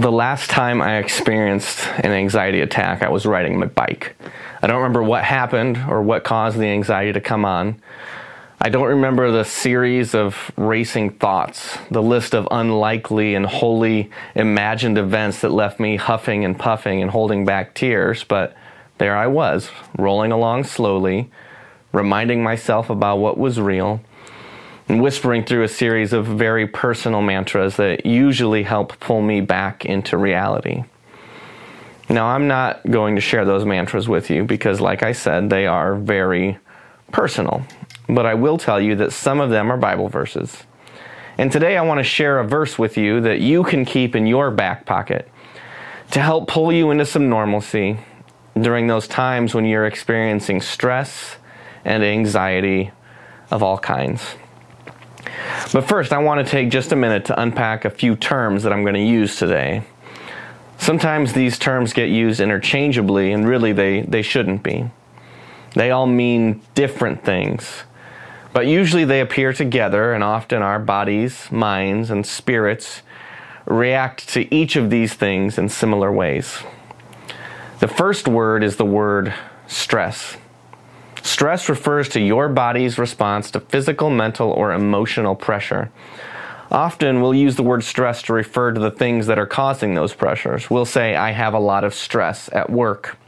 The last time I experienced an anxiety attack, I was riding my bike. I don't remember what happened or what caused the anxiety to come on. I don't remember the series of racing thoughts, the list of unlikely and wholly imagined events that left me huffing and puffing and holding back tears, but there I was, rolling along slowly, reminding myself about what was real, and whispering through a series of very personal mantras that usually help pull me back into reality. Now, I'm not going to share those mantras with you because, like I said, they are very personal. But I will tell you that some of them are Bible verses. And today I want to share a verse with you that you can keep in your back pocket to help pull you into some normalcy during those times when you're experiencing stress and anxiety of all kinds. But first, I want to take just a minute to unpack a few terms that I'm going to use today. Sometimes these terms get used interchangeably, and really they shouldn't be. They all mean different things. But usually they appear together, and often our bodies, minds, and spirits react to each of these things in similar ways. The first word is the word stress. Stress refers to your body's response to physical, mental, or emotional pressure. Often we'll use the word stress to refer to the things that are causing those pressures. We'll say, I have a lot of stress at work.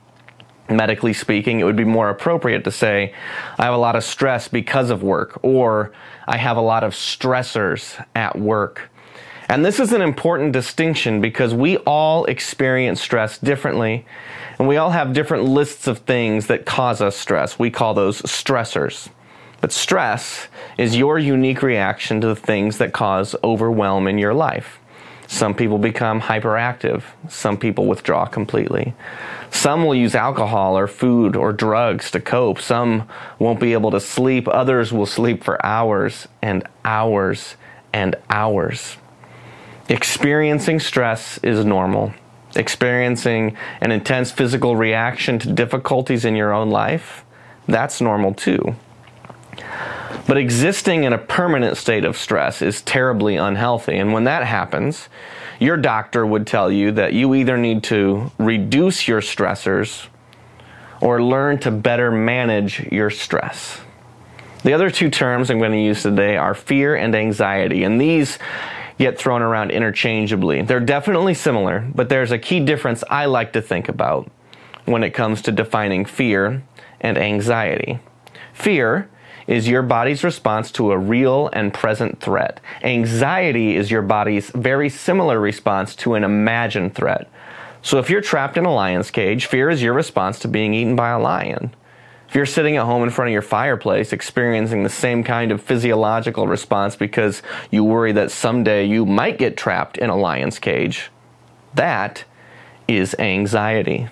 Medically speaking, it would be more appropriate to say, I have a lot of stress because of work, or I have a lot of stressors at work. And this is an important distinction because we all experience stress differently, and we all have different lists of things that cause us stress. We call those stressors. But stress is your unique reaction to the things that cause overwhelm in your life. Some people become hyperactive. Some people withdraw completely. Some will use alcohol or food or drugs to cope. Some won't be able to sleep. Others will sleep for hours and hours and hours. Experiencing stress is normal. Experiencing an intense physical reaction to difficulties in your own life, that's normal too. But existing in a permanent state of stress is terribly unhealthy, and when that happens, your doctor would tell you that you either need to reduce your stressors or learn to better manage your stress. The other two terms I'm going to use today are fear and anxiety, and these get thrown around interchangeably. They're definitely similar, but there's a key difference I like to think about when it comes to defining fear and anxiety. Fear is your body's response to a real and present threat. Anxiety is your body's very similar response to an imagined threat. So if you're trapped in a lion's cage, fear is your response to being eaten by a lion. If you're sitting at home in front of your fireplace experiencing the same kind of physiological response because you worry that someday you might get trapped in a lion's cage, that is anxiety.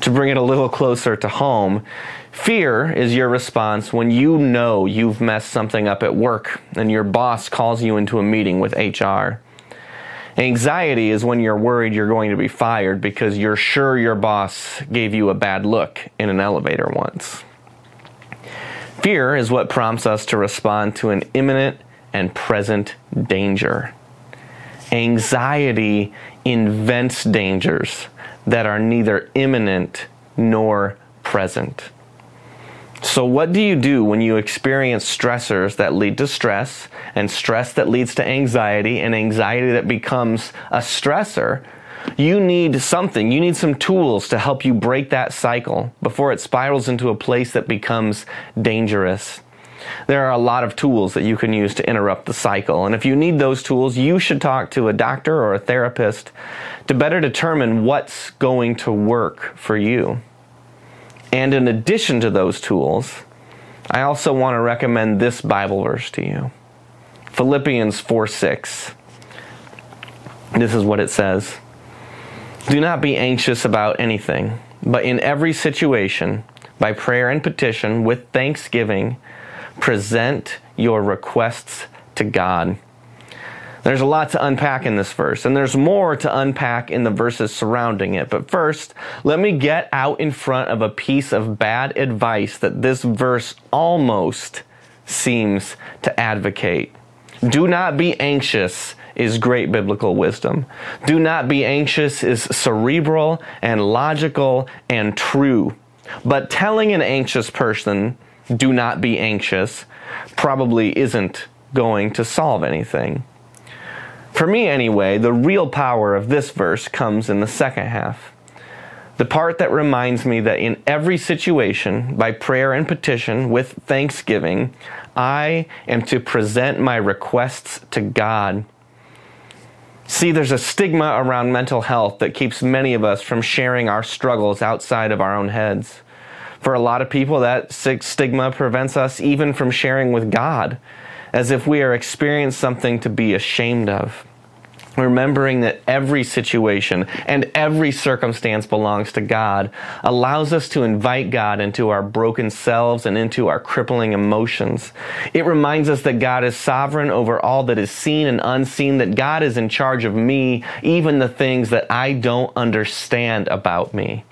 To bring it a little closer to home, fear is your response when you know you've messed something up at work and your boss calls you into a meeting with HR. Anxiety is when you're worried you're going to be fired because you're sure your boss gave you a bad look in an elevator once. Fear is what prompts us to respond to an imminent and present danger. Anxiety invents dangers that are neither imminent nor present. So what do you do when you experience stressors that lead to stress, and stress that leads to anxiety, and anxiety that becomes a stressor? You need something. You need some tools to help you break that cycle before it spirals into a place that becomes dangerous. There are a lot of tools that you can use to interrupt the cycle, and if you need those tools, you should talk to a doctor or a therapist to better determine what's going to work for you. And in addition to those tools, I also want to recommend this Bible verse to you. Philippians 4:6. This is what it says. Do not be anxious about anything, but in every situation, by prayer and petition, with thanksgiving, present your requests to God. There's a lot to unpack in this verse, and there's more to unpack in the verses surrounding it. But first, let me get out in front of a piece of bad advice that this verse almost seems to advocate. Do not be anxious is great biblical wisdom. Do not be anxious is cerebral and logical and true. But telling an anxious person, do not be anxious, probably isn't going to solve anything. For me anyway, the real power of this verse comes in the second half. The part that reminds me that in every situation, by prayer and petition, with thanksgiving, I am to present my requests to God. See, there's a stigma around mental health that keeps many of us from sharing our struggles outside of our own heads. For a lot of people, that stigma prevents us even from sharing with God, as if we are experiencing something to be ashamed of. Remembering that every situation and every circumstance belongs to God allows us to invite God into our broken selves and into our crippling emotions. It reminds us that God is sovereign over all that is seen and unseen, that God is in charge of me, even the things that I don't understand about me.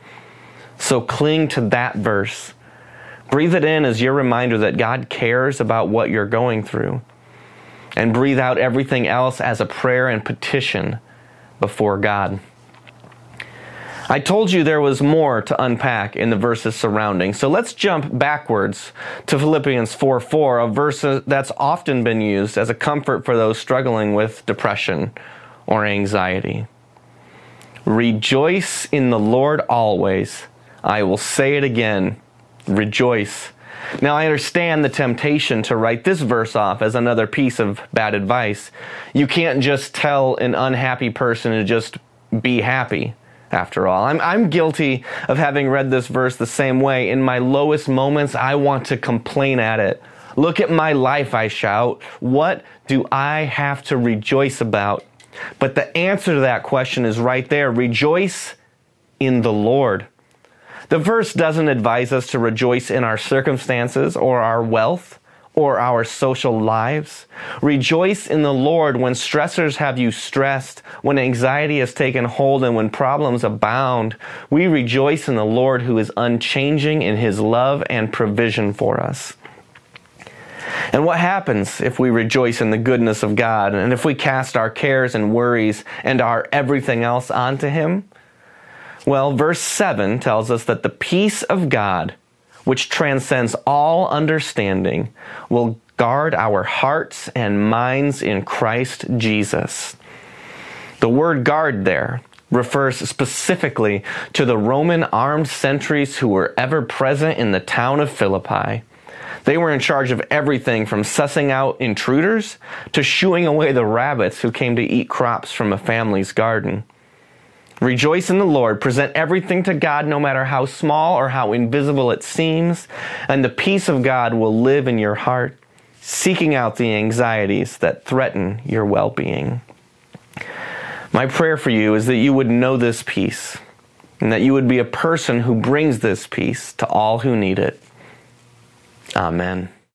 So cling to that verse. Breathe it in as your reminder that God cares about what you're going through. And breathe out everything else as a prayer and petition before God. I told you there was more to unpack in the verses surrounding, so let's jump backwards to Philippians 4:4, a verse that's often been used as a comfort for those struggling with depression or anxiety. Rejoice in the Lord always. I will say it again, rejoice. Now, I understand the temptation to write this verse off as another piece of bad advice. You can't just tell an unhappy person to just be happy, after all. I'm guilty of having read this verse the same way. In my lowest moments, I want to complain at it. Look at my life, I shout. What do I have to rejoice about? But the answer to that question is right there. Rejoice in the Lord. The verse doesn't advise us to rejoice in our circumstances or our wealth or our social lives. Rejoice in the Lord when stressors have you stressed, when anxiety has taken hold, and when problems abound. We rejoice in the Lord who is unchanging in his love and provision for us. And what happens if we rejoice in the goodness of God and if we cast our cares and worries and our everything else onto him? Well, verse 7 tells us that the peace of God, which transcends all understanding, will guard our hearts and minds in Christ Jesus. The word guard there refers specifically to the Roman armed sentries who were ever present in the town of Philippi. They were in charge of everything from sussing out intruders to shooing away the rabbits who came to eat crops from a family's garden. Rejoice in the Lord. Present everything to God, no matter how small or how invisible it seems, and the peace of God will live in your heart, seeking out the anxieties that threaten your well-being. My prayer for you is that you would know this peace, and that you would be a person who brings this peace to all who need it. Amen.